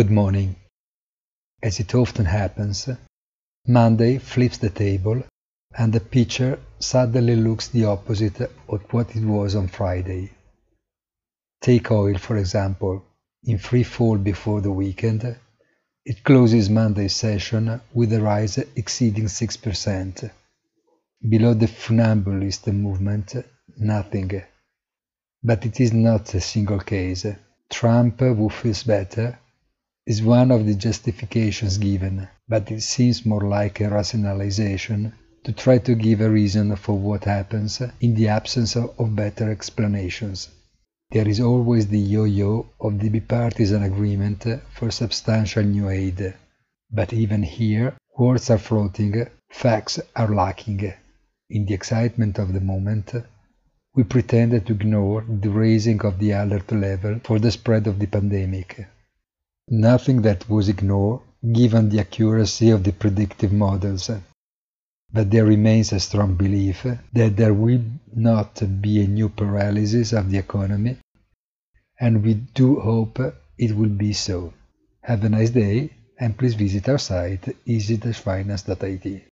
Good morning. As it often happens, Monday flips the table and the picture suddenly looks the opposite of what it was on Friday. Take oil, for example. In free fall before the weekend, it closes Monday's session with a rise exceeding 6%. Below the funambulist movement, nothing. But it is not a single case. Trump, who feels better, is one of the justifications given, but it seems more like a rationalization to try to give a reason for what happens in the absence of better explanations. There is always the yo-yo of the bipartisan agreement for substantial new aid, but even here words are floating, facts are lacking. In the excitement of the moment, we pretend to ignore the raising of the alert level for the spread of the pandemic. Nothing that was ignored given the accuracy of the predictive models. But there remains a strong belief that there will not be a new paralysis of the economy, and we do hope it will be so. Have a nice day, and please visit our site easy-finance.it.